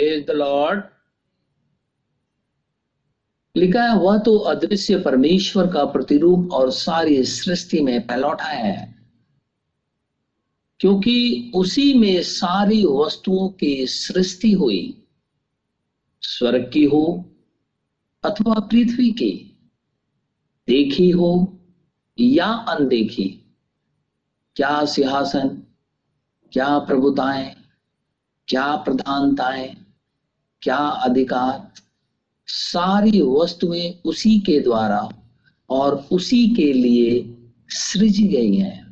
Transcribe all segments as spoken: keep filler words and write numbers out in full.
is the Lord, लिखा है वह तो अदृश्य परमेश्वर का प्रतिरूप और सारी सृष्टि में पहलौठा है, क्योंकि उसी में सारी वस्तुओं की सृष्टि हुई, स्वर्ग की हो अथवा पृथ्वी की, देखी हो या अनदेखी, क्या सिंहासन, क्या प्रभुताएं, क्या प्रधानताएं, क्या अधिकार, सारी वस्तुएं उसी के द्वारा और उसी के लिए सृजी गई हैं।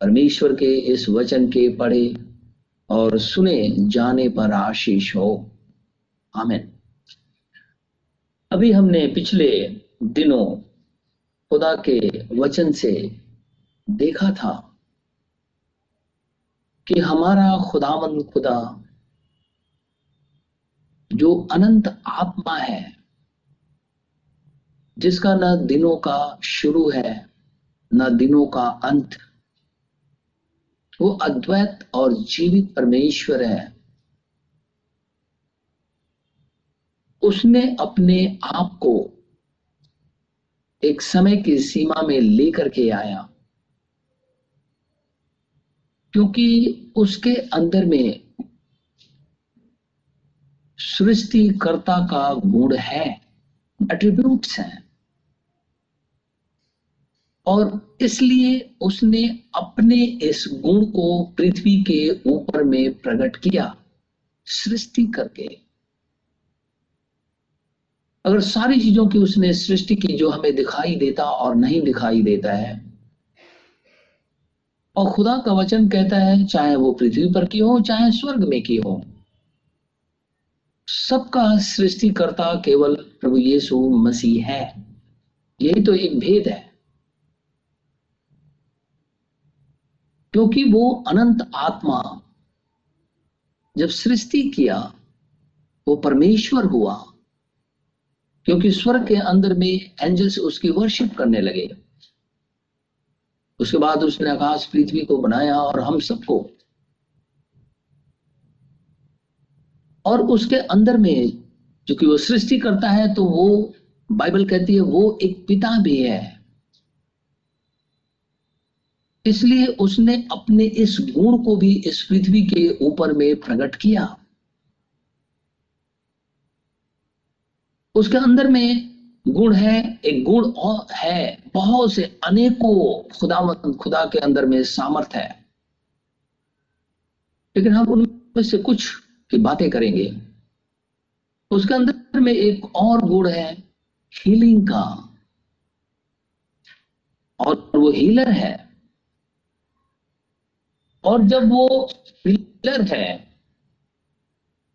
परमेश्वर के इस वचन के पढ़े और सुने जाने पर आशीष हो, आमीन। अभी हमने पिछले दिनों खुदा के वचन से देखा था कि हमारा खुदावंद खुदा जो अनंत आत्मा है, जिसका न दिनों का शुरू है न दिनों का अंत, वो अद्वैत और जीवित परमेश्वर है। उसने अपने आप को एक समय की सीमा में लेकर के आया, क्योंकि उसके अंदर में सृष्टिकर्ता का गुण है, एट्रीब्यूट्स हैं, और इसलिए उसने अपने इस गुण को पृथ्वी के ऊपर में प्रकट किया सृष्टि करके। अगर सारी चीजों की उसने सृष्टि की जो हमें दिखाई देता और नहीं दिखाई देता है, और खुदा का वचन कहता है चाहे वो पृथ्वी पर की हो चाहे स्वर्ग में की हो, सबका सृष्टिकर्ता केवल प्रभु यीशु मसीह है। यही तो एक भेद है, क्योंकि वो अनंत आत्मा जब सृष्टि किया वो परमेश्वर हुआ, क्योंकि स्वर्ग के अंदर में एंजल्स उसकी वर्शिप करने लगे। उसके बाद उसने आकाश पृथ्वी को बनाया और हम सबको, और उसके अंदर में जो कि वो सृष्टि करता है, तो वो बाइबल कहती है वो एक पिता भी है। इसलिए उसने अपने इस गुण को भी इस पृथ्वी के ऊपर में प्रकट किया। उसके अंदर में गुण है, एक गुण और है, बहुत से अनेकों खुदावंद खुदा के अंदर में सामर्थ है, लेकिन हम उनमें से कुछ की बातें करेंगे। उसके अंदर में एक और गुण है हीलिंग का, और वो हीलर है। और जब वो हीलर है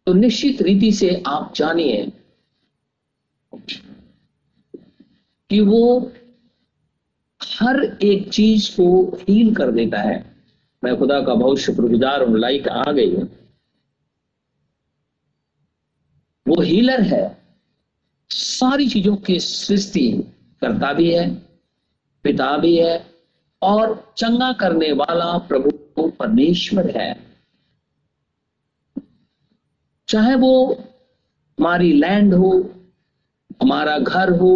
तो निश्चित रीति से आप जानिए कि वो हर एक चीज को हील कर देता है। मैं खुदा का बहुत शुक्रगुजार हूं, लाइट आ गई है। वो हीलर है, सारी चीजों की सृष्टि करता भी है, पिता भी है, और चंगा करने वाला प्रभु परमेश्वर है। चाहे वो हमारी लैंड हो, हमारा घर हो,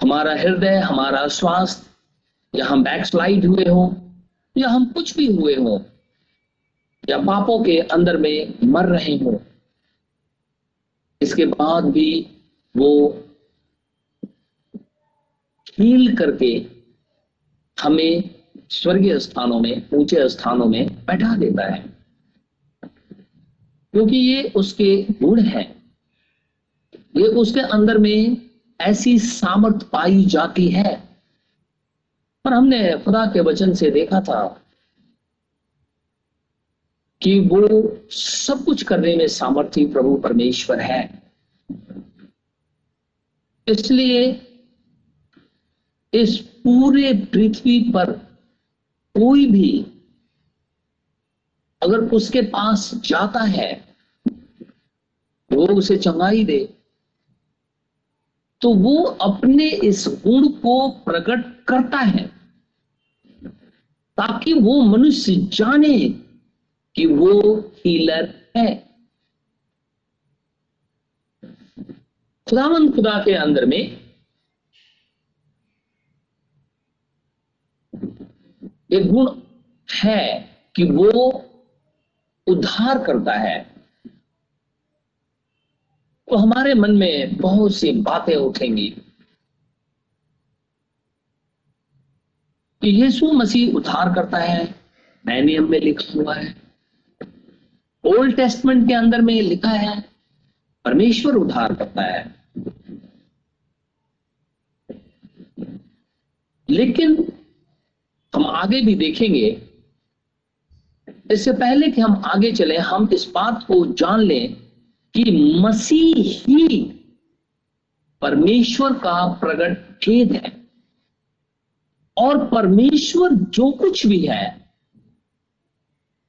हमारा हृदय, हमारा स्वास्थ्य, या हम बैकस्लाइड हुए हो, या हम कुछ भी हुए हो, या पापों के अंदर में मर रहे हो, इसके बाद भी वो हील करके हमें स्वर्गीय स्थानों में, ऊंचे स्थानों में बैठा देता है, क्योंकि ये उसके गुण है। ये उसके अंदर में ऐसी सामर्थ पाई जाती है। पर हमने खुदा के वचन से देखा था कि वो सब कुछ करने में सामर्थी प्रभु परमेश्वर है। इसलिए इस पूरे पृथ्वी पर कोई भी अगर उसके पास जाता है, वो उसे चंगाई दे, तो वो अपने इस गुण को प्रकट करता है, ताकि वो मनुष्य जाने कि वो हीलर है। खुदावंद खुदा के अंदर में एक गुण है कि वो उद्धार करता है। तो हमारे मन में बहुत सी बातें उठेंगी कि यीशु मसीह उद्धार करता है, नए नियम में लिखा हुआ है, ओल्ड टेस्टमेंट के अंदर में लिखा है, परमेश्वर उद्धार करता है। लेकिन हम आगे भी देखेंगे, इससे पहले कि हम आगे चले हम इस बात को जान लें कि मसीह ही परमेश्वर का प्रकट भेद है और परमेश्वर जो कुछ भी है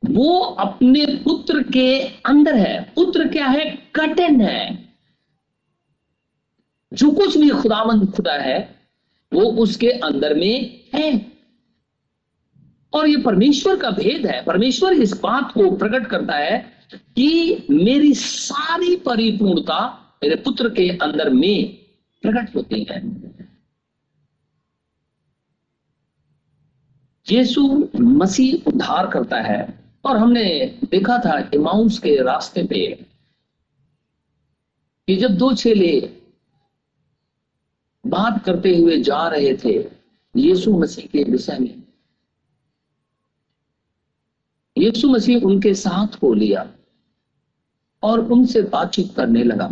वो अपने पुत्र के अंदर है। पुत्र क्या है? कर्टन है। जो कुछ भी खुदावंद खुदा है वो उसके अंदर में है। और ये परमेश्वर का भेद है। परमेश्वर इस बात को प्रकट करता है कि मेरी सारी परिपूर्णता मेरे पुत्र के अंदर में प्रकट होती है। यीशु मसीह उद्धार करता है। और हमने देखा था इमाउस के रास्ते पे कि जब दो चेले बात करते हुए जा रहे थे यीशु मसीह के विषय में, यीशु मसीह उनके साथ हो लिया और उनसे बातचीत करने लगा।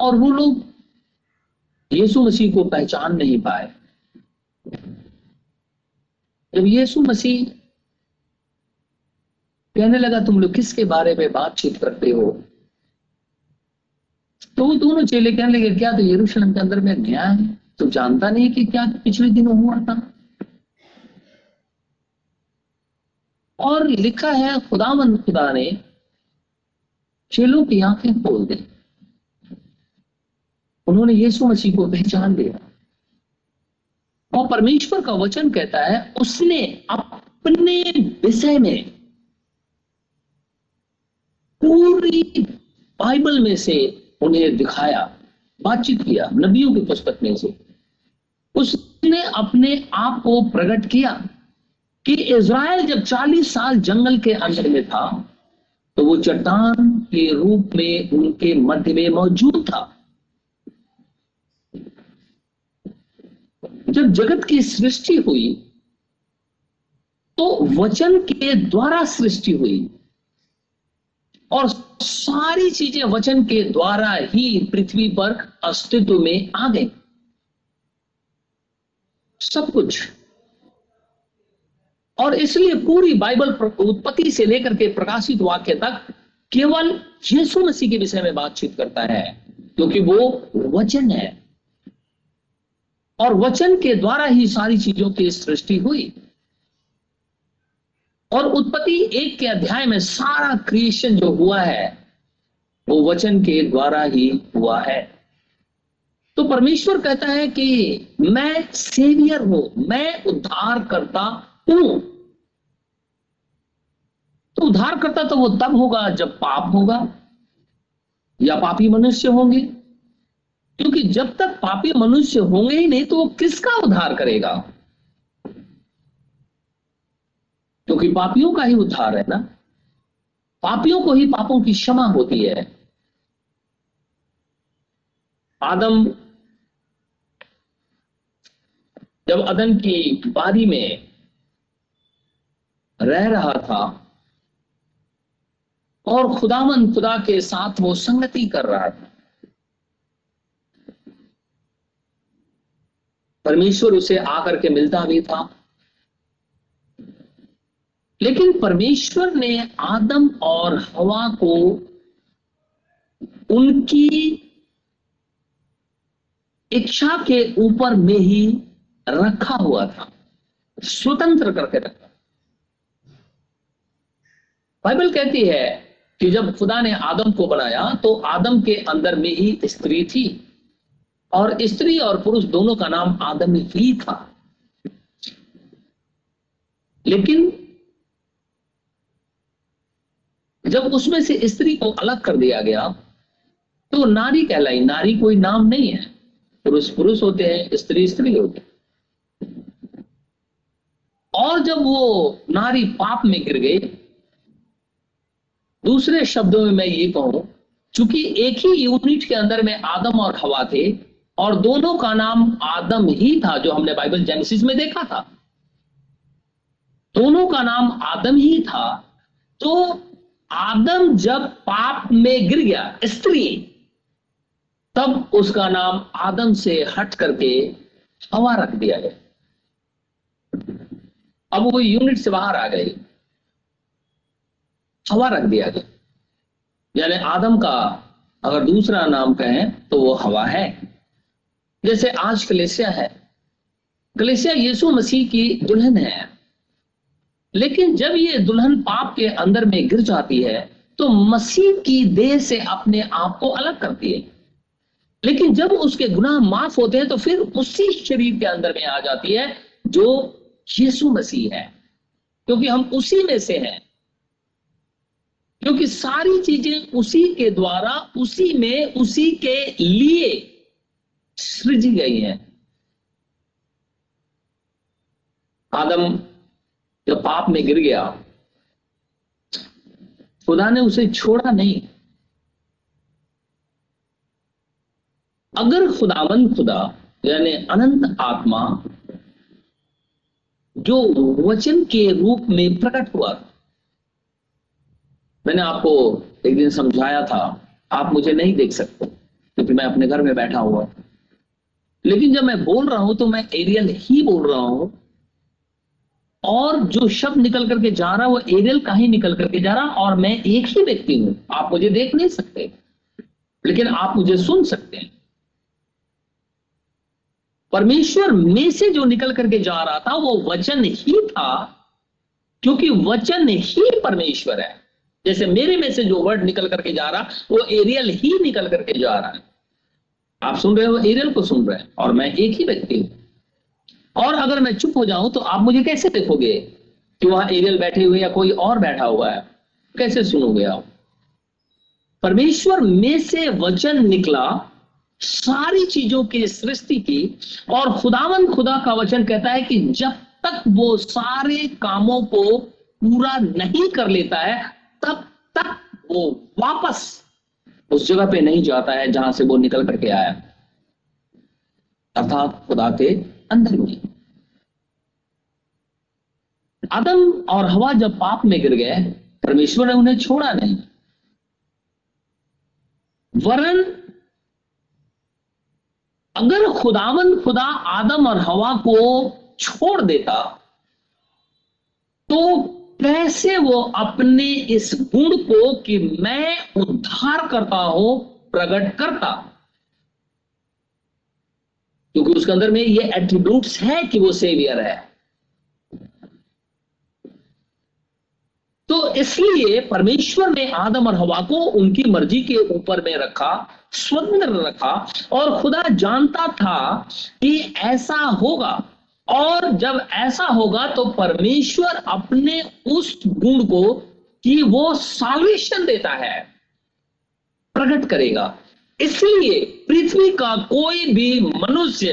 और वो लोग यीशु मसीह को पहचान नहीं पाए। जब यीशु मसीह कहने लगा तुम लोग किसके बारे में बातचीत करते हो, तो वो दोनों चेले कहने लगे क्या तो यरूशलेम के अंदर में नया है? तुम जानता नहीं कि क्या पिछले दिनों हुआ था? और लिखा है खुदावंद खुदा ने चेलों की आंखें खोल दी। उन्होंने यीशु मसीह को पहचान लिया। और परमेश्वर का वचन कहता है उसने अपने विषय में पूरी बाइबल में से उन्हें दिखाया, बातचीत किया। नबियों की पुस्तक में से उसने अपने आप को प्रकट किया कि इज़राइल जब चालीस साल जंगल के अंदर में था तो वो चट्टान के रूप में उनके मध्य में मौजूद था। जब जगत की सृष्टि हुई तो वचन के द्वारा सृष्टि हुई और सारी चीजें वचन के द्वारा ही पृथ्वी पर अस्तित्व में आ गई। सब कुछ। और इसलिए पूरी बाइबल उत्पत्ति से लेकर के प्रकाशित वाक्य तक केवल यीशु मसीह के विषय में बातचीत करता है, क्योंकि वो वचन है और वचन के द्वारा ही सारी चीजों की सृष्टि हुई। और उत्पत्ति एक के अध्याय में सारा क्रिएशन जो हुआ है वो वचन के द्वारा ही हुआ है। तो परमेश्वर कहता है कि मैं सेवियर हूं, मैं उद्धार करता हूं। तो उद्धार करता तो वो तब होगा जब पाप होगा या पापी मनुष्य होंगे, क्योंकि जब तक पापी मनुष्य होंगे ही नहीं तो वो किसका उद्धार करेगा? क्योंकि पापियों का ही उद्धार है ना। पापियों को ही पापों की क्षमा होती है। आदम जब अदन की बारी में रह रहा था और खुदावंद खुदा के साथ वो संगति कर रहा था, परमेश्वर उसे आकर के मिलता भी था। लेकिन परमेश्वर ने आदम और हवा को उनकी इच्छा के ऊपर में ही रखा हुआ था, स्वतंत्र करके रखा। बाइबल कहती है कि जब खुदा ने आदम को बनाया तो आदम के अंदर में ही स्त्री थी और स्त्री और पुरुष दोनों का नाम आदम ही था। लेकिन जब उसमें से स्त्री को अलग कर दिया गया तो नारी कहलाई। नारी कोई नाम नहीं है, पुरुष पुरुष होते हैं, स्त्री स्त्री होते हैं। और जब वो नारी पाप में गिर गई, दूसरे शब्दों में मैं ये कहूं, चूंकि एक ही यूनिट के अंदर में आदम और हवा थे और दोनों का नाम आदम ही था, जो हमने बाइबल जेनेसिस में देखा था, दोनों का नाम आदम ही था। तो आदम जब पाप में गिर गया स्त्री, तब उसका नाम आदम से हट करके हवा रख दिया गया। अब वो यूनिट से बाहर आ गई, हवा रख दिया गया। यानी आदम का अगर दूसरा नाम कहें तो वो हवा है। जैसे आज कलीसिया है, कलीसिया यीशु मसीह की दुल्हन है, लेकिन जब ये दुल्हन पाप के अंदर में गिर जाती है तो मसीह की देह से अपने आप को अलग करती है। लेकिन जब उसके गुनाह माफ होते हैं तो फिर उसी शरीर के अंदर में आ जाती है जो यीशु मसीह है, क्योंकि हम उसी में से हैं, क्योंकि सारी चीजें उसी के द्वारा, उसी में, उसी के लिए सृजी गई हैं। आदम जब पाप में गिर गया, खुदा ने उसे छोड़ा नहीं। अगर खुदावंद खुदा यानी अनंत आत्मा जो वचन के रूप में प्रकट हुआ, मैंने आपको एक दिन समझाया था, आप मुझे नहीं देख सकते क्योंकि मैं अपने घर में बैठा हुआ, लेकिन जब मैं बोल रहा हूं तो मैं एरियल ही बोल रहा हूं, और जो शब्द निकल करके जा रहा वो एरियल का ही निकल करके जा रहा, और मैं एक ही व्यक्ति हूं। आप मुझे देख नहीं सकते लेकिन आप मुझे सुन सकते हैं। परमेश्वर में से जो निकल करके जा रहा था वो वचन ही था, क्योंकि वचन ही परमेश्वर है। जैसे मेरे में से जो वर्ड निकल करके जा रहा वो एरियल ही निकल करके जा रहा है। आप सुन रहे हो, एरियल को सुन रहे हैं, और मैं एक ही व्यक्ति हूं। और अगर मैं चुप हो जाऊं तो आप मुझे कैसे देखोगे कि वहां एरियल बैठे हुए या कोई और बैठा हुआ है? कैसे सुनोगे आप? परमेश्वर में से वचन निकला, सारी चीजों की सृष्टि की, और खुदावंद खुदा का वचन कहता है कि जब तक वो सारे कामों को पूरा नहीं कर लेता है तब तक वो वापस उस जगह पे नहीं जाता है जहां से वो निकल करके आया, अर्थात खुदा के अंदर में। आदम और हवा जब पाप में गिर गए, परमेश्वर ने उन्हें छोड़ा नहीं, वरन अगर खुदावन खुदा आदम और हवा को छोड़ देता तो कैसे वो अपने इस गुण को कि मैं उद्धार करता हूं प्रकट करता, क्योंकि उसके अंदर में ये एट्रीब्यूट्स है कि वो सेवियर है। तो इसलिए परमेश्वर ने आदम और हवा को उनकी मर्जी के ऊपर में रखा, स्वतंत्र रखा, और खुदा जानता था कि ऐसा होगा, और जब ऐसा होगा तो परमेश्वर अपने उस गुण को कि वो साल्वेशन देता है प्रकट करेगा। इसलिए पृथ्वी का कोई भी मनुष्य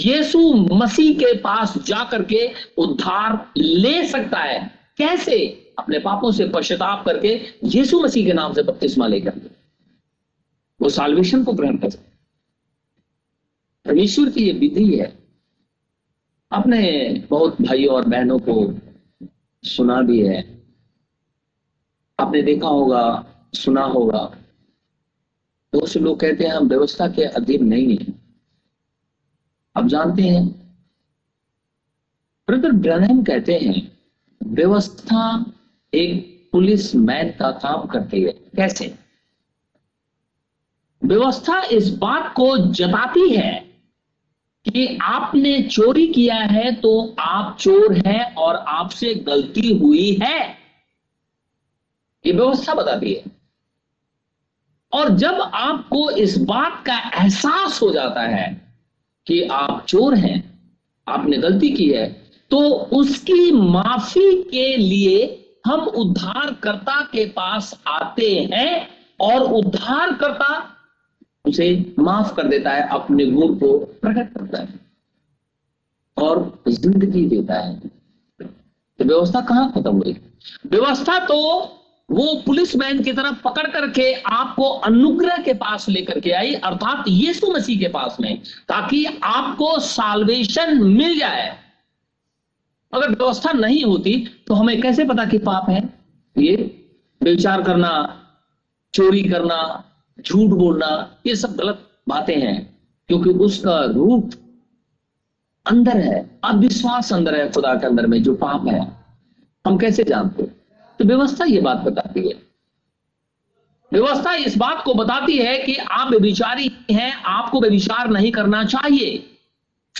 यीशु मसीह के पास जाकर के उद्धार ले सकता है। कैसे? अपने पापों से पश्चाताप करके यीशु मसीह के नाम से बपतिस्मा लेकर वो साल्वेशन को ग्रहण कर सकता है। परमेश्वर की ये विधि है। आपने बहुत भाइयों और बहनों को सुना भी है, आपने देखा होगा, सुना होगा, बहुत से लोग कहते हैं हम व्यवस्था के अधीन नहीं है। आप जानते हैं ब्रदर ब्रैनहम कहते हैं व्यवस्था एक पुलिस मैन का काम करती है। कैसे? व्यवस्था इस बात को जताती है कि आपने चोरी किया है तो आप चोर हैं और आपसे गलती हुई है, ये व्यवस्था बताती है। और जब आपको इस बात का एहसास हो जाता है कि आप चोर हैं, आपने गलती की है, तो उसकी माफी के लिए हम उद्धारकर्ता के पास आते हैं और उद्धारकर्ता उसे माफ कर देता है, अपने गुण को प्रकट करता है और जिंदगी देता है। तो व्यवस्था कहां खत्म हुई? व्यवस्था तो वो पुलिस मैन की तरह पकड़ करके आपको अनुग्रह के पास लेकर के आई, अर्थात यीशु मसीह के पास में, ताकि आपको साल्वेशन मिल जाए। अगर व्यवस्था नहीं होती तो हमें कैसे पता कि पाप है? ये व्यभिचार करना, चोरी करना, झूठ बोलना, ये सब गलत बातें हैं, क्योंकि उसका रूप अंदर है, अविश्वास अंदर है, खुदा के अंदर में जो पाप है। हम कैसे जानते? तो व्यवस्था ये बात बताती है, व्यवस्था इस बात को बताती है कि आप व्यभिचारी हैं, आपको व्यभिचार नहीं करना चाहिए।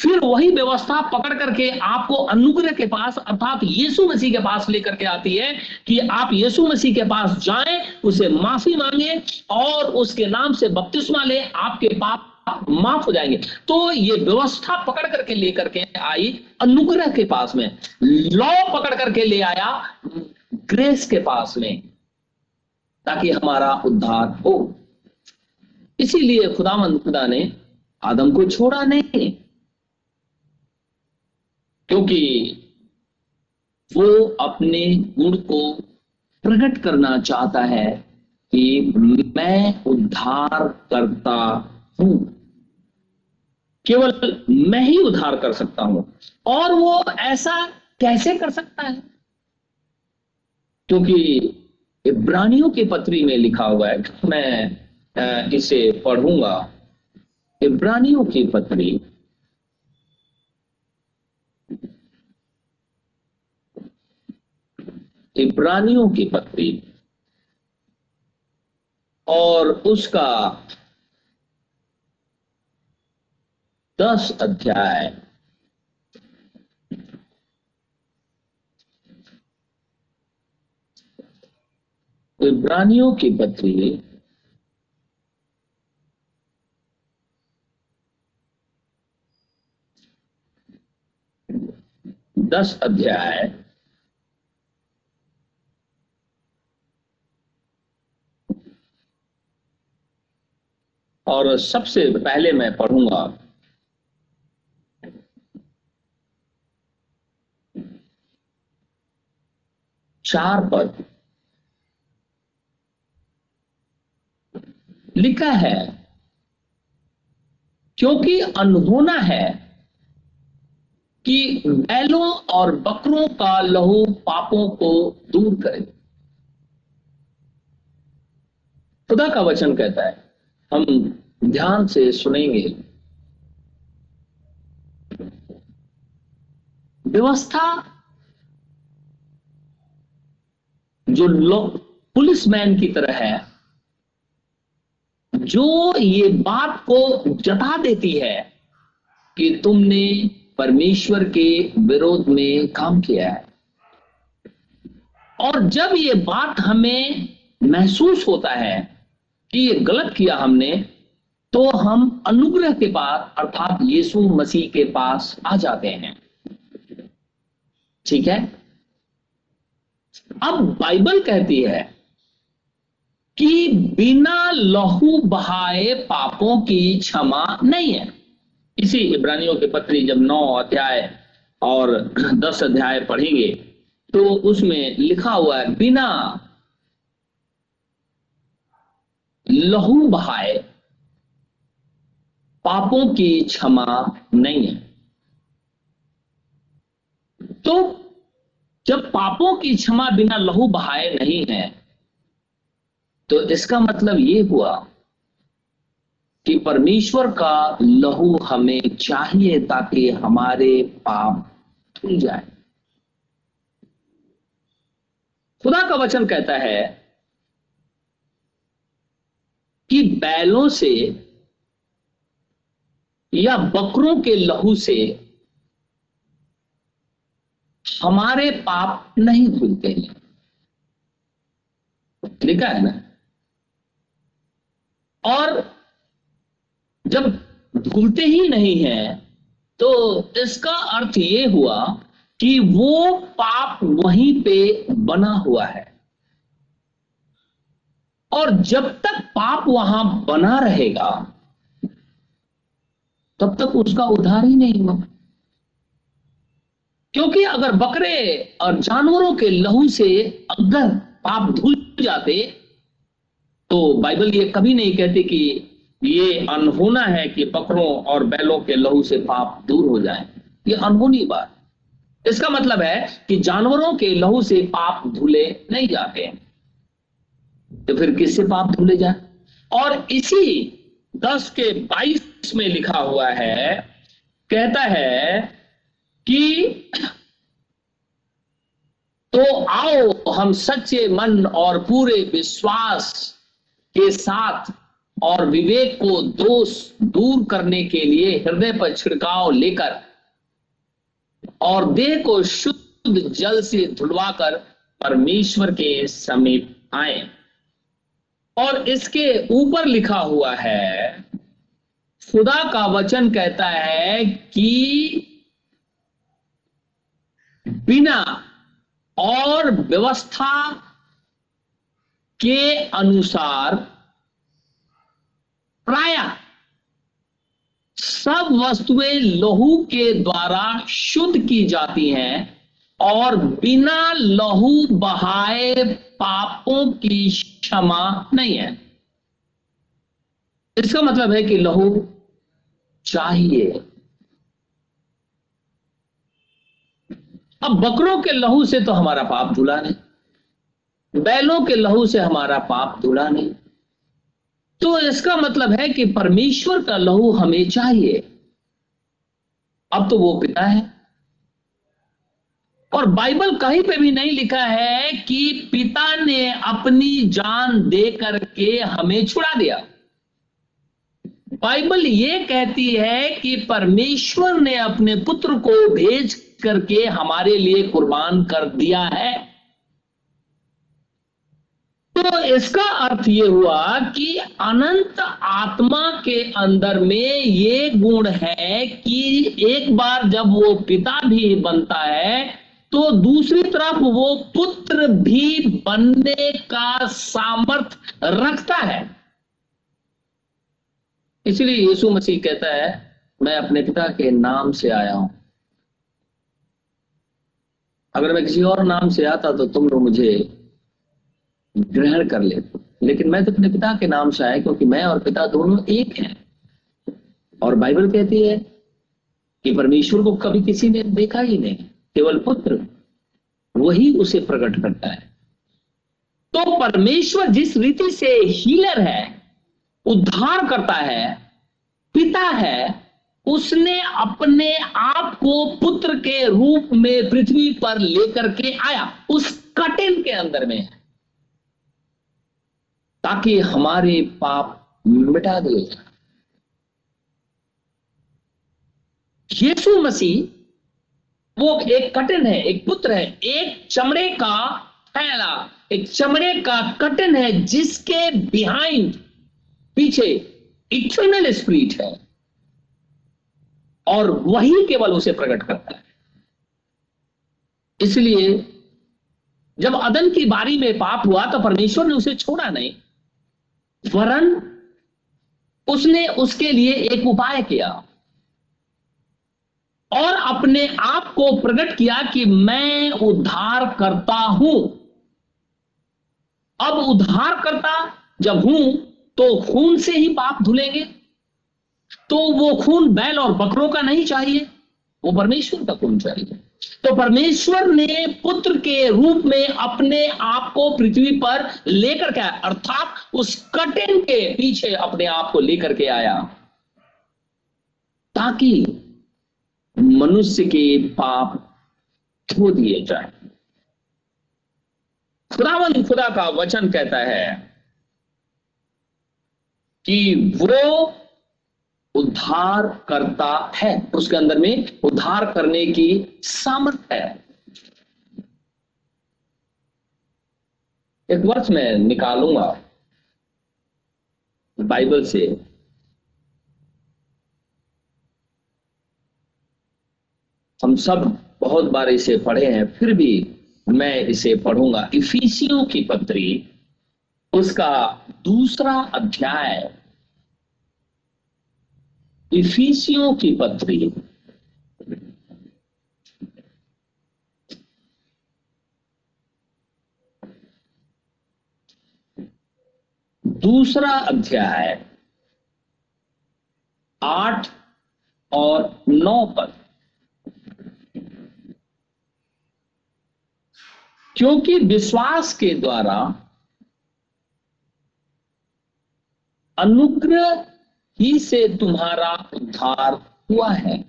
फिर वही व्यवस्था पकड़ करके आपको अनुग्रह के पास अर्थात यीशु मसीह के पास लेकर के आती है कि आप यीशु मसीह के पास जाएं, उसे माफी मांगे और उसके नाम से बपतिस्मा ले, आपके पाप माफ हो जाएंगे। तो ये व्यवस्था पकड़ करके लेकर के आई अनुग्रह के पास में, लॉ पकड़ करके ले आया ग्रेस के पास में, ताकि हमारा उद्धार हो। इसीलिए खुदावंद खुदा ने आदम को छोड़ा नहीं, क्योंकि वो अपने गुण को प्रकट करना चाहता है कि मैं उद्धार करता हूं, केवल मैं ही उद्धार कर सकता हूं। और वो ऐसा कैसे कर सकता है? क्योंकि इब्रानियों की पत्री में लिखा हुआ है, मैं इसे पढ़ूंगा, इब्रानियों की पत्री इब्रानियों की पत्री और उसका दस अध्याय इब्रानियों की पत्री दस अध्याय और सबसे पहले मैं पढ़ूंगा चार पद। लिखा है, क्योंकि अनहोना है कि बैलों और बकरों का लहू पापों को दूर करे। खुदा का वचन कहता है, हम ध्यान से सुनेंगे। व्यवस्था जो पुलिसमैन की तरह है, जो ये बात को जता देती है कि तुमने परमेश्वर के विरोध में काम किया है। और जब ये बात हमें महसूस होता है कि ये गलत किया हमने, तो हम अनुग्रह के पास अर्थात यीशु मसीह के पास आ जाते हैं। ठीक है। अब बाइबल कहती है कि बिना लहू बहाए पापों की क्षमा नहीं है। इसी इब्रानियों के पत्री जब नौ अध्याय और दस अध्याय पढ़ेंगे तो उसमें लिखा हुआ है, बिना लहू बहाए पापों की क्षमा नहीं है। तो जब पापों की क्षमा बिना लहू बहाए नहीं है, तो इसका मतलब ये हुआ कि परमेश्वर का लहू हमें चाहिए ताकि हमारे पाप धुल जाए। खुदा का वचन कहता है कि बैलों से या बकरों के लहू से हमारे पाप नहीं धुलते हैं। लिखा है ना। और जब धुलते ही नहीं है, तो इसका अर्थ ये हुआ कि वो पाप वहीं पे बना हुआ है, और जब तक पाप वहां बना रहेगा तब तक उसका उद्धार ही नहीं होगा। क्योंकि अगर बकरे और जानवरों के लहू से अगर पाप धुल जाते तो बाइबल ये कभी नहीं कहती कि ये अनहोना है कि बकरों और बैलों के लहू से पाप दूर हो जाए। ये अनहोनी बात। इसका मतलब है कि जानवरों के लहू से पाप धुले नहीं जाते, तो फिर किससे पाप धुले जाए? और इसी दस के बाईस में लिखा हुआ है, कहता है कि तो आओ हम सच्चे मन और पूरे विश्वास के साथ और विवेक को दोष दूर करने के लिए हृदय पर छिड़काव लेकर और देह को शुद्ध जल से धुलवाकर परमेश्वर के समीप आए। और इसके ऊपर लिखा हुआ है, खुदा का वचन कहता है कि बिना और व्यवस्था के अनुसार प्रायः सब वस्तुएं लहू के द्वारा शुद्ध की जाती हैं और बिना लहू बहाए पापों की क्षमा नहीं है। इसका मतलब है कि लहू चाहिए। अब बकरों के लहू से तो हमारा पाप धुला नहीं, बैलों के लहू से हमारा पाप धुला नहीं, तो इसका मतलब है कि परमेश्वर का लहू हमें चाहिए। अब तो वो पिता है, और बाइबल कहीं पे भी नहीं लिखा है कि पिता ने अपनी जान दे करके हमें छुड़ा दिया। बाइबल ये कहती है कि परमेश्वर ने अपने पुत्र को भेज करके हमारे लिए कुर्बान कर दिया है। तो इसका अर्थ यह हुआ कि अनंत आत्मा के अंदर में ये गुण है कि एक बार जब वो पिता भी बनता है तो दूसरी तरफ वो पुत्र भी बनने का सामर्थ्य रखता है। इसलिए यीशु मसीह कहता है, मैं अपने पिता के नाम से आया हूं, अगर मैं किसी और नाम से आता तो तुम लोग मुझे ग्रहण कर लेते, लेकिन मैं तो अपने पिता के नाम से आया, क्योंकि मैं और पिता दोनों एक हैं। और बाइबल कहती है कि परमेश्वर को कभी किसी ने देखा ही नहीं, केवल पुत्र वही उसे प्रकट करता है। तो परमेश्वर जिस रीति से हीलर है, उद्धार करता है, पिता है, उसने अपने आप को पुत्र के रूप में पृथ्वी पर लेकर के आया उस कर्टन के अंदर में, ताकि हमारे पाप मिटा दे। यीशु मसीह वो एक कर्टन है, एक पुत्र है, एक चमड़े का थैला, एक चमड़े का कर्टन है, जिसके बिहाइंड पीछे इटर्नल स्पिरिट है, और वही केवल उसे प्रकट करता है। इसलिए जब अदन की बारी में पाप हुआ तो परमेश्वर ने उसे छोड़ा नहीं, वरन उसने उसके लिए एक उपाय किया और अपने आप को प्रकट किया कि मैं उद्धार करता हूं। अब उद्धार करता जब हूं तो खून से ही पाप धुलेंगे, तो वो खून बैल और बकरों का नहीं चाहिए, वो परमेश्वर का खून चाहिए। तो परमेश्वर ने पुत्र के रूप में अपने आप को पृथ्वी पर लेकर के आया, अर्थात उस कर्टन के पीछे अपने आप को लेकर के आया, ताकि मनुष्य के पाप धो दिए जाए। खुदावंद खुदा का वचन कहता है कि वो उद्धार करता है, उसके अंदर में उद्धार करने की सामर्थ्य है। एक वर्ष मैं निकालूंगा बाइबल से, हम सब बहुत बार इसे पढ़े हैं, फिर भी मैं इसे पढ़ूंगा। इफिसियों की पत्री उसका दूसरा अध्याय, इफिसियों की पत्री दूसरा अध्याय आठ और नौ पद। क्योंकि विश्वास के द्वारा अनुग्रह ही से तुम्हारा उद्धार हुआ है।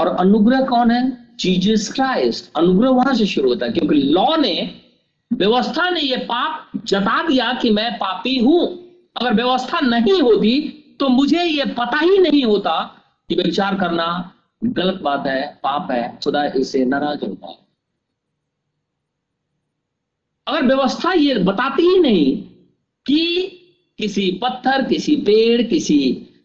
और अनुग्रह कौन है? Jesus Christ. अनुग्रह वहां से शुरू होता है, क्योंकि लॉ ने, व्यवस्था ने यह पाप जता दिया कि मैं पापी हूं। अगर व्यवस्था नहीं होती तो मुझे यह पता ही नहीं होता कि विचार करना गलत बात है, पाप है, खुदा इसे नाराज होता है। अगर व्यवस्था ये बताती ही नहीं कि किसी पत्थर, किसी पेड़, किसी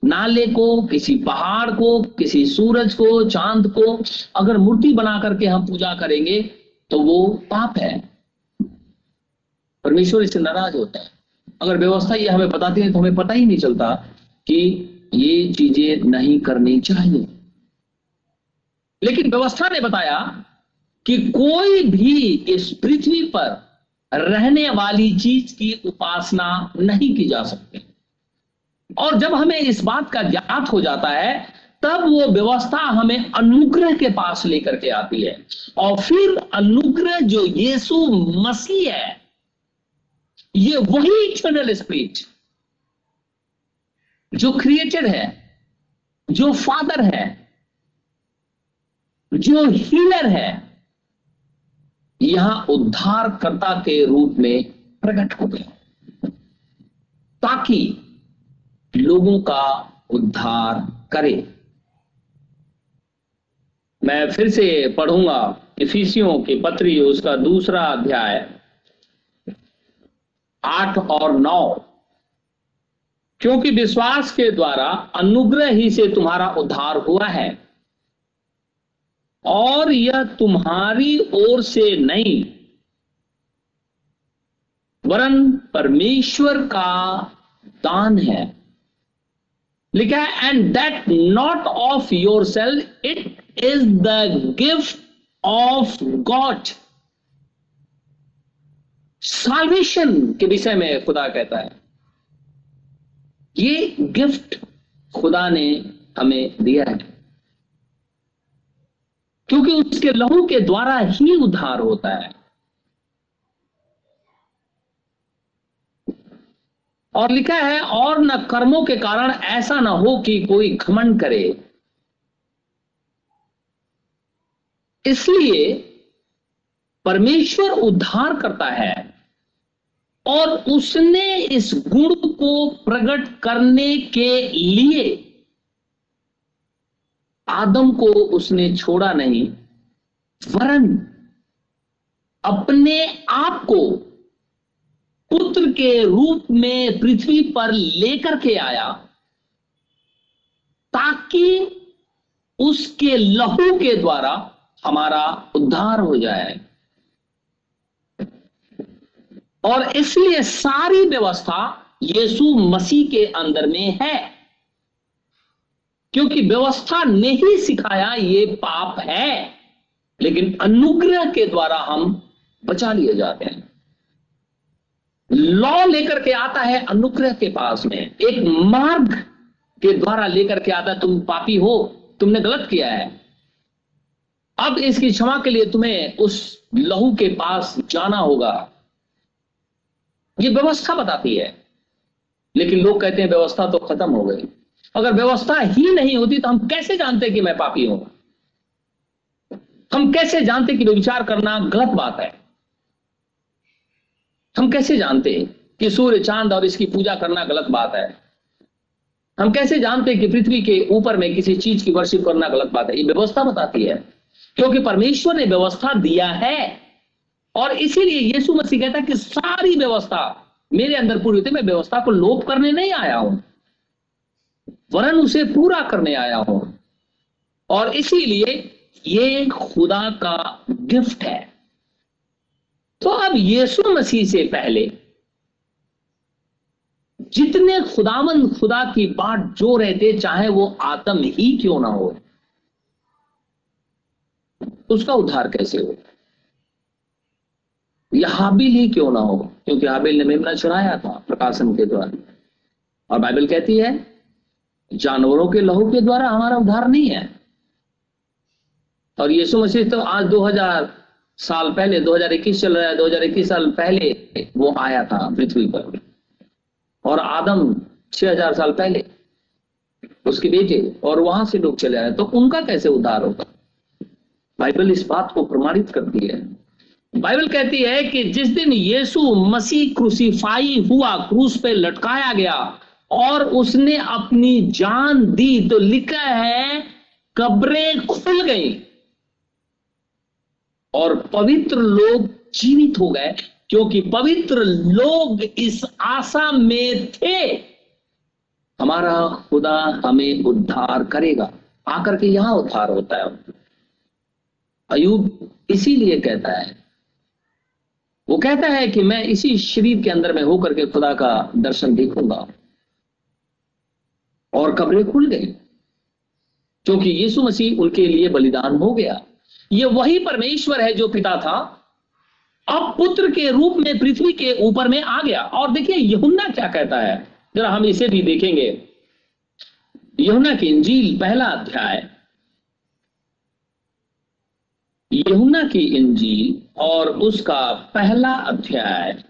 नाले को, किसी पहाड़ को, किसी सूरज को, चांद को अगर मूर्ति बना करके हम पूजा करेंगे तो वो पाप है, परमेश्वर इससे नाराज होता है। अगर व्यवस्था ये हमें बताती है तो हमें पता ही नहीं चलता कि ये चीजें नहीं करनी चाहिए। लेकिन व्यवस्था ने बताया कि कोई भी इस पृथ्वी पर रहने वाली चीज की उपासना नहीं की जा सकती। और जब हमें इस बात का ज्ञात हो जाता है तब वो व्यवस्था हमें अनुग्रह के पास लेकर के आती है। और फिर अनुग्रह जो यीशु मसीह है, ये वही इटर्नल स्पिरिट जो क्रिएटर है, जो फादर है, जो हीलर है, यहां उद्धारकर्ता के रूप में प्रकट हो गया ताकि लोगों का उद्धार करे। मैं फिर से पढ़ूंगा इफिसियों की पत्री उसका दूसरा अध्याय आठ और नौ। क्योंकि विश्वास के द्वारा अनुग्रह ही से तुम्हारा उद्धार हुआ है, और यह तुम्हारी ओर से नहीं वरन परमेश्वर का दान है। लिखा है and that not of yourself, it is the gift of God. Salvation के विषय में खुदा कहता है ये गिफ्ट खुदा ने हमें दिया है, क्योंकि उसके लहू के द्वारा ही उद्धार होता है। और लिखा है और न कर्मों के कारण, ऐसा ना हो कि कोई घमंड करे। इसलिए परमेश्वर उद्धार करता है और उसने इस गुण को प्रकट करने के लिए आदम को उसने छोड़ा नहीं, वरन अपने आप को पुत्र के रूप में पृथ्वी पर लेकर के आया ताकि उसके लहू के द्वारा हमारा उद्धार हो जाए। और इसलिए सारी व्यवस्था यीशु मसीह के अंदर में है, क्योंकि व्यवस्था ने ही सिखाया ये पाप है, लेकिन अनुग्रह के द्वारा हम बचा लिए जाते हैं। लॉ लेकर के आता है अनुग्रह के पास में, एक मार्ग के द्वारा लेकर के आता है, तुम पापी हो, तुमने गलत किया है, अब इसकी क्षमा के लिए तुम्हें उस लहू के पास जाना होगा। ये व्यवस्था बताती है, लेकिन लोग कहते हैं व्यवस्था तो खत्म हो गई। अगर व्यवस्था ही नहीं होती तो हम कैसे जानते कि मैं पापी हूं? हम कैसे जानते कि व्यभिचार करना गलत बात है? हम कैसे जानते कि सूर्य, चांद और इसकी पूजा करना गलत बात है? हम कैसे जानते कि पृथ्वी के ऊपर में किसी चीज की वर्शिप करना गलत बात है? ये व्यवस्था बताती है, क्योंकि परमेश्वर ने व्यवस्था दिया है। और इसीलिए यीशु मसीह कहता है कि सारी व्यवस्था मेरे अंदर पूरी होती है। मैं व्यवस्था को लोप करने नहीं आया हूं, वरन उसे पूरा करने आया हूं। और इसीलिए ये खुदा का गिफ्ट है। तो अब यीशु मसीह से पहले जितने खुदावंद खुदा की बात जो रहते, चाहे वो आदम ही क्यों ना हो, उसका उद्धार कैसे हो, या हाबिल ही क्यों ना हो, क्योंकि हाबिल ने मेमना चुराया था प्रकाशन के द्वारा, और बाइबल कहती है जानवरों के लहू के द्वारा हमारा उद्धार नहीं है। और यीशु मसीह तो आज दो हज़ार साल पहले, दो हज़ार इक्कीस चल रहा है, दो हज़ार इक्कीस साल पहले वो आया था पृथ्वी पर, और आदम छह हज़ार साल पहले उसके बेटे, और वहां से लोग चले आए, तो उनका कैसे उद्धार होगा? बाइबल इस बात को प्रमाणित करती है। बाइबल कहती है कि जिस दिन यीशु मसीह क्रूसीफाई हुआ, क्रूस पे लटकाया गया और उसने अपनी जान दी, तो लिखा है कब्रें खुल गईं और पवित्र लोग जीवित हो गए, क्योंकि पवित्र लोग इस आशा में थे हमारा खुदा हमें उद्धार करेगा। आकर के यहां उद्धार होता है। अय्यूब इसीलिए कहता है, वो कहता है कि मैं इसी शरीर के अंदर में होकर के खुदा का दर्शन देखूंगा, और कब्रें खुल गई क्योंकि यीशु मसीह उनके लिए बलिदान हो गया। ये वही परमेश्वर है जो पिता था, अब पुत्र के रूप में पृथ्वी के ऊपर में आ गया। और देखिए यूहन्ना क्या कहता है, जरा हम इसे भी देखेंगे। यूहन्ना की इंजील पहला अध्याय, यूहन्ना की इंजील और उसका पहला अध्याय,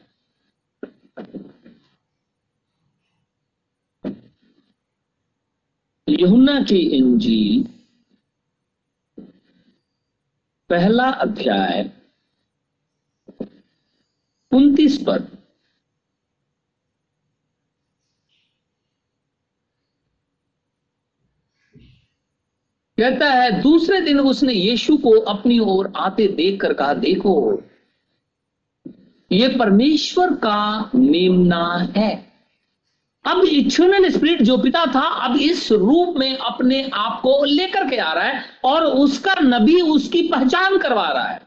यूहन्ना की इंजील पहला अध्याय उनतीस पद। कहता है, दूसरे दिन उसने यीशु को अपनी ओर आते देखकर कहा, देखो ये परमेश्वर का मेमना है। अब इच्छुनन स्पिरिट जो पिता था, अब इस रूप में अपने आप को लेकर के आ रहा है, और उसका नबी उसकी पहचान करवा रहा है।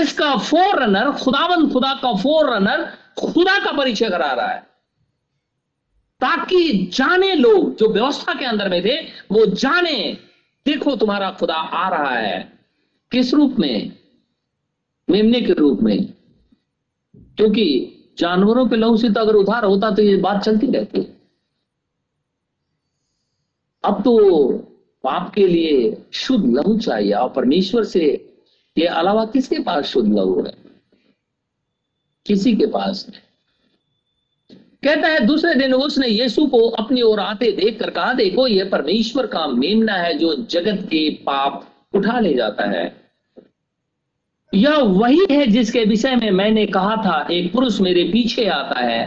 इसका फोर रनर, खुदावन खुदा का फोर रनर, खुदा का परिचय करा रहा है, ताकि जाने लोग जो व्यवस्था के अंदर में थे, वो जाने, देखो तुम्हारा खुदा आ रहा है। किस रूप में? मेमने के रूप में। क्योंकि जानवरों के लहू से तो अगर उधार होता तो ये बात चलती रहती। अब तो पाप के लिए शुद्ध लहू चाहिए, और परमेश्वर से ये अलावा किसके पास शुद्ध लहू है? किसी के पास नहीं। कहता है, दूसरे दिन उसने यीशु को अपनी ओर आते देखकर कहा, देखो ये परमेश्वर का मेमना है जो जगत के पाप उठा ले जाता है। यह वही है जिसके विषय में मैंने कहा था, एक पुरुष मेरे पीछे आता है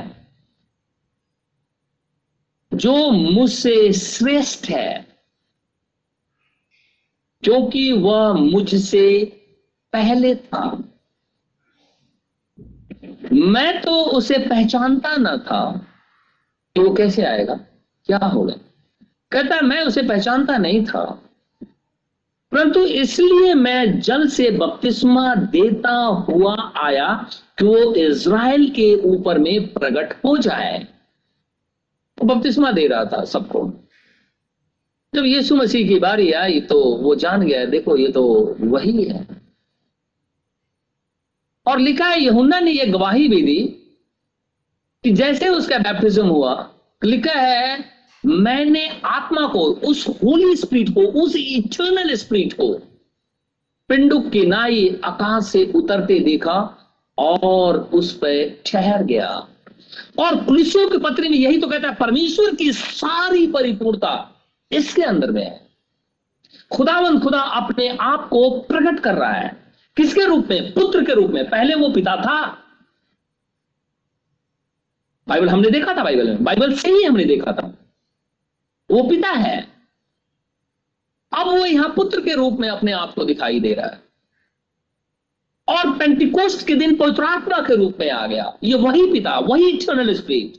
जो मुझसे श्रेष्ठ है, क्योंकि वह मुझसे पहले था। मैं तो उसे पहचानता ना था, तो वो कैसे आएगा, क्या होगा? कहता मैं उसे पहचानता नहीं था, परंतु इसलिए मैं जल से बपतिस्मा देता हुआ आया कि वो इज़राइल के ऊपर में प्रकट हो जाए। वो बपतिस्मा दे रहा था सबको। जब यीशु मसीह की बारी आई तो वो जान गया, देखो ये तो वही है। और लिखा है, यूहन्ना ने यह गवाही भी दी कि जैसे उसका बैप्टिज्म हुआ, लिखा है मैंने आत्मा को, उस होली स्पिरिट को, उस इटर्नल स्पिरिट को पिंडुक की नाई आकाश से उतरते देखा और उस पर ठहर गया। और कुलस्सियों के पत्री में यही तो कहता है, परमेश्वर की सारी परिपूर्णता इसके अंदर में है। खुदावंद खुदा अपने आप को प्रकट कर रहा है। किसके रूप में? पुत्र के रूप में। पहले वो पिता था, बाइबल हमने देखा था, बाइबल में बाइबल से ही हमने देखा था वो पिता है। अब वो यहां पुत्र के रूप में अपने आप को दिखाई दे रहा है, और पेंटिकोस्ट के दिन पवित्र आत्मा के रूप में आ गया। ये वही पिता, वही इटर्नल स्पिरिट।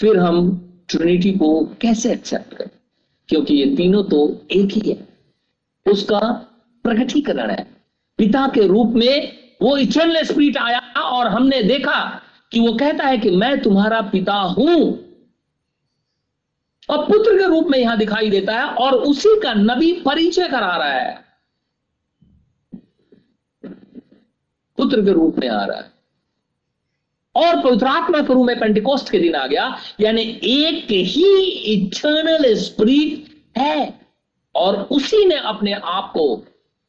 फिर हम ट्रिनिटी को कैसे एक्सेप्ट करें, क्योंकि ये तीनों तो एक ही है, उसका प्रकटीकरण है। पिता के रूप में वो इटरनल स्पिरिट आया और हमने देखा कि वो कहता है कि मैं तुम्हारा पिता हूं, और पुत्र के रूप में यहां दिखाई देता है और उसी का नबी परिचय करा रहा है, पुत्र के रूप में आ रहा है। और पवित्र आत्मा प्रभु में पेंटिकोस्ट के दिन आ गया, यानी एक ही इटर्नल स्पिरिट है और उसी ने अपने आप को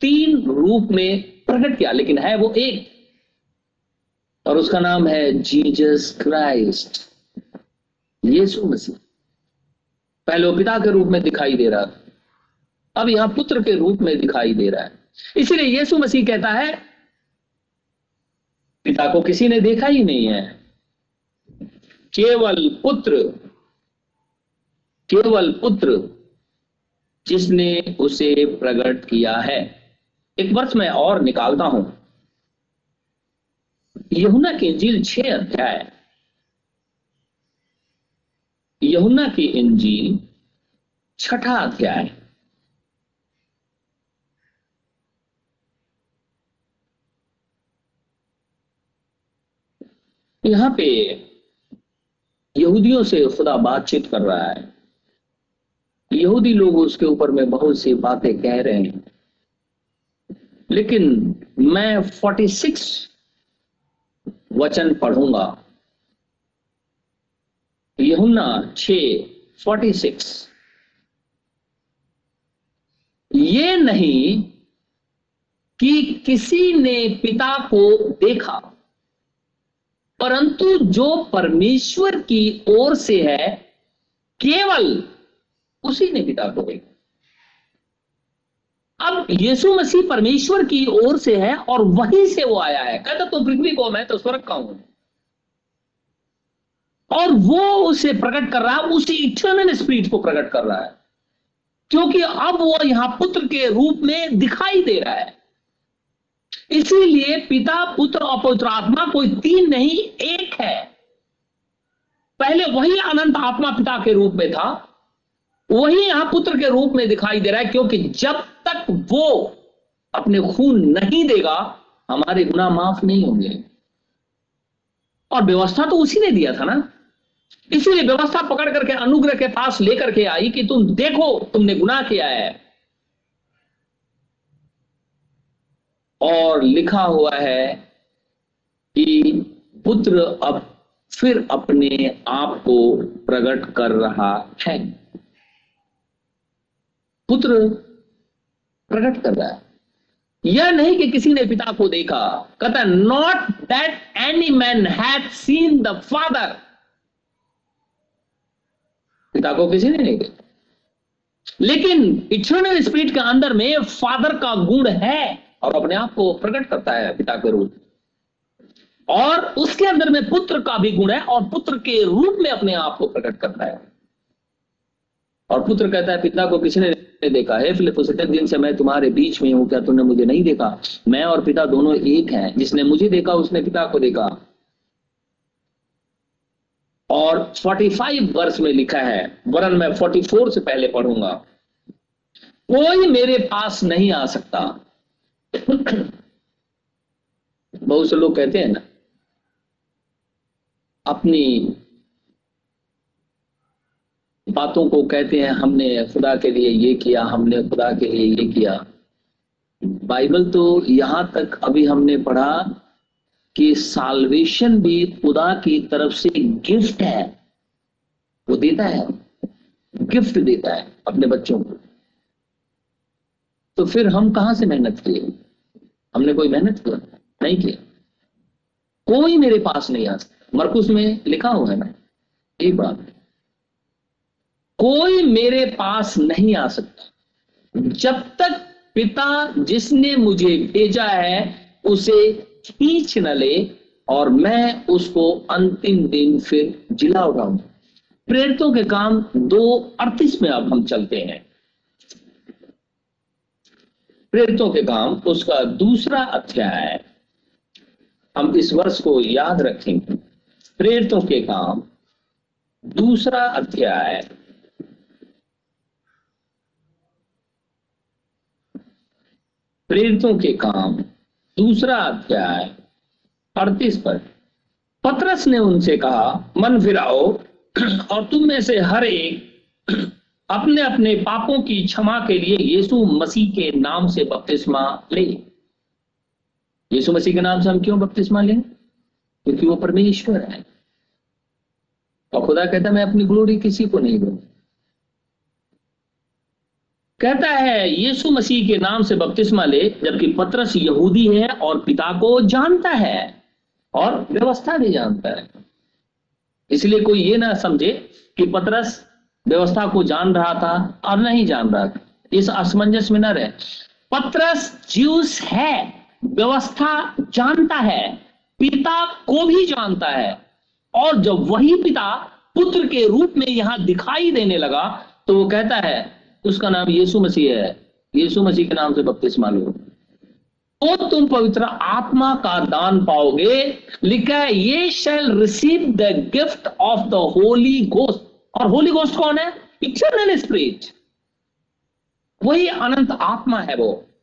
तीन रूप में प्रकट किया, लेकिन है वो एक, और उसका नाम है जीसस क्राइस्ट, यीशु मसीह। पहले वो पिता के रूप में दिखाई दे रहा था, अब यहां पुत्र के रूप में दिखाई दे रहा है। इसीलिए यीशु मसीह कहता है पिता को किसी ने देखा ही नहीं है, केवल पुत्र, केवल पुत्र जिसने उसे प्रकट किया है। एक वर्ष मैं और निकालता हूं, यूहन्ना की इंजील छह अध्याय, यूहन्ना की इंजील छठा अध्याय, यहां पे यहूदियों से खुदा बातचीत कर रहा है। यहूदी लोग उसके ऊपर में बहुत सी बातें कह रहे हैं, लेकिन मैं छियालीस वचन पढ़ूंगा, यूहन्ना छह छियालीस। ये नहीं कि किसी ने पिता को देखा, परंतु जो परमेश्वर की ओर से है केवल उसी ने पिता को देखा। अब यीशु मसीह परमेश्वर की ओर से है और वहीं से वो आया है। कहता तो पृथ्वी को, मैं तो स्वर्ग का हूं, और वो उसे प्रकट कर रहा है, उसी इटर्नल स्पिरिट को प्रकट कर रहा है, क्योंकि अब वो यहां पुत्र के रूप में दिखाई दे रहा है। इसीलिए पिता, पुत्र और पवित्र आत्मा कोई तीन नहीं, एक है। पहले वही अनंत आत्मा पिता के रूप में था, वही यहां पुत्र के रूप में दिखाई दे रहा है, क्योंकि जब तक वो अपने खून नहीं देगा हमारे गुनाह माफ नहीं होंगे। और व्यवस्था तो उसी ने दिया था ना, इसीलिए व्यवस्था पकड़ करके अनुग्रह के पास लेकर के आई कि तुम देखो तुमने गुनाह किया है, और लिखा हुआ है कि पुत्र अब फिर अपने आप को प्रकट कर रहा है, पुत्र प्रकट कर रहा है। यह नहीं कि किसी ने पिता को देखा, कहता not that any man had seen the father, पिता को किसी ने नहीं देखा, लेकिन इटर्नल स्पिरिट के अंदर में फादर का गुण है और अपने आप को प्रकट करता है पिता के रूप, और उसके अंदर में पुत्र का भी गुण है और पुत्र के रूप में अपने आप को प्रकट करता है। और पुत्र कहता है पिता को किसी ने देखा है, फिलिप्पुस इतने दिन से मैं तुम्हारे बीच में हूं, क्या तुमने मुझे नहीं देखा? मैं और पिता दोनों एक हैं, जिसने मुझे देखा उसने पिता को देखा। और पैंतालीस वर्ष में लिखा है, वरन मैं चौवालीस से पहले पढ़ूंगा, कोई मेरे पास नहीं आ सकता। बहुत से लोग कहते हैं ना, अपनी बातों को कहते हैं हमने खुदा के लिए ये किया, हमने खुदा के लिए ये किया। बाइबल तो यहां तक अभी हमने पढ़ा कि साल्वेशन भी खुदा की तरफ से गिफ्ट है, वो देता है, गिफ्ट देता है अपने बच्चों को। तो फिर हम कहां से मेहनत किए? हमने कोई मेहनत किया नहीं किया। कोई मेरे पास नहीं आ सकता, मरकुस में लिखा हुआ है ना, एक बात, कोई मेरे पास नहीं आ सकता जब तक पिता जिसने मुझे भेजा है उसे खींच न ले और मैं उसको अंतिम दिन फिर जिला उठाऊं। प्रेरितों के काम दो अड़तीस में अब हम चलते हैं, प्रेरितों के काम उसका दूसरा अध्याय, हम इस वर्ष को याद रखेंगे। प्रेरितों के काम दूसरा अध्याय प्रेरितों के काम, दूसरा अध्याय अड़तीस पर पतरस ने उनसे कहा, मन फिराओ और तुम में से हर एक अपने अपने पापों की क्षमा के लिए यीशु मसीह के नाम से बपतिस्मा ले। यीशु मसीह के नाम से हम क्यों बपतिस्मा लें? क्योंकि वो परमेश्वर है और खुदा कहता है मैं अपनी ग्लोरी किसी को नहीं दूंगा। कहता है यीशु मसीह के नाम से बपतिस्मा ले, जबकि पतरस यहूदी है और पिता को जानता है और व्यवस्था भी जानता है। इसलिए कोई ये ना समझे कि पतरस व्यवस्था को जान रहा था और नहीं जान रहा था, इस असमंजस में न रहे। पतरस ज्यूस है, व्यवस्था जानता है, पिता को भी जानता है, और जब वही पिता पुत्र के रूप में यहां दिखाई देने लगा तो वो कहता है उसका नाम यीशु मसीह है, यीशु मसीह के नाम से बपतिस्मा लो तो तुम पवित्र आत्मा का दान पाओगे। लिखा है ये shall receive the gift of the Holy Ghost. और होली घोस्ट कौन है? इटर्नल स्पिरिट, वही अनंत आत्मा है वो।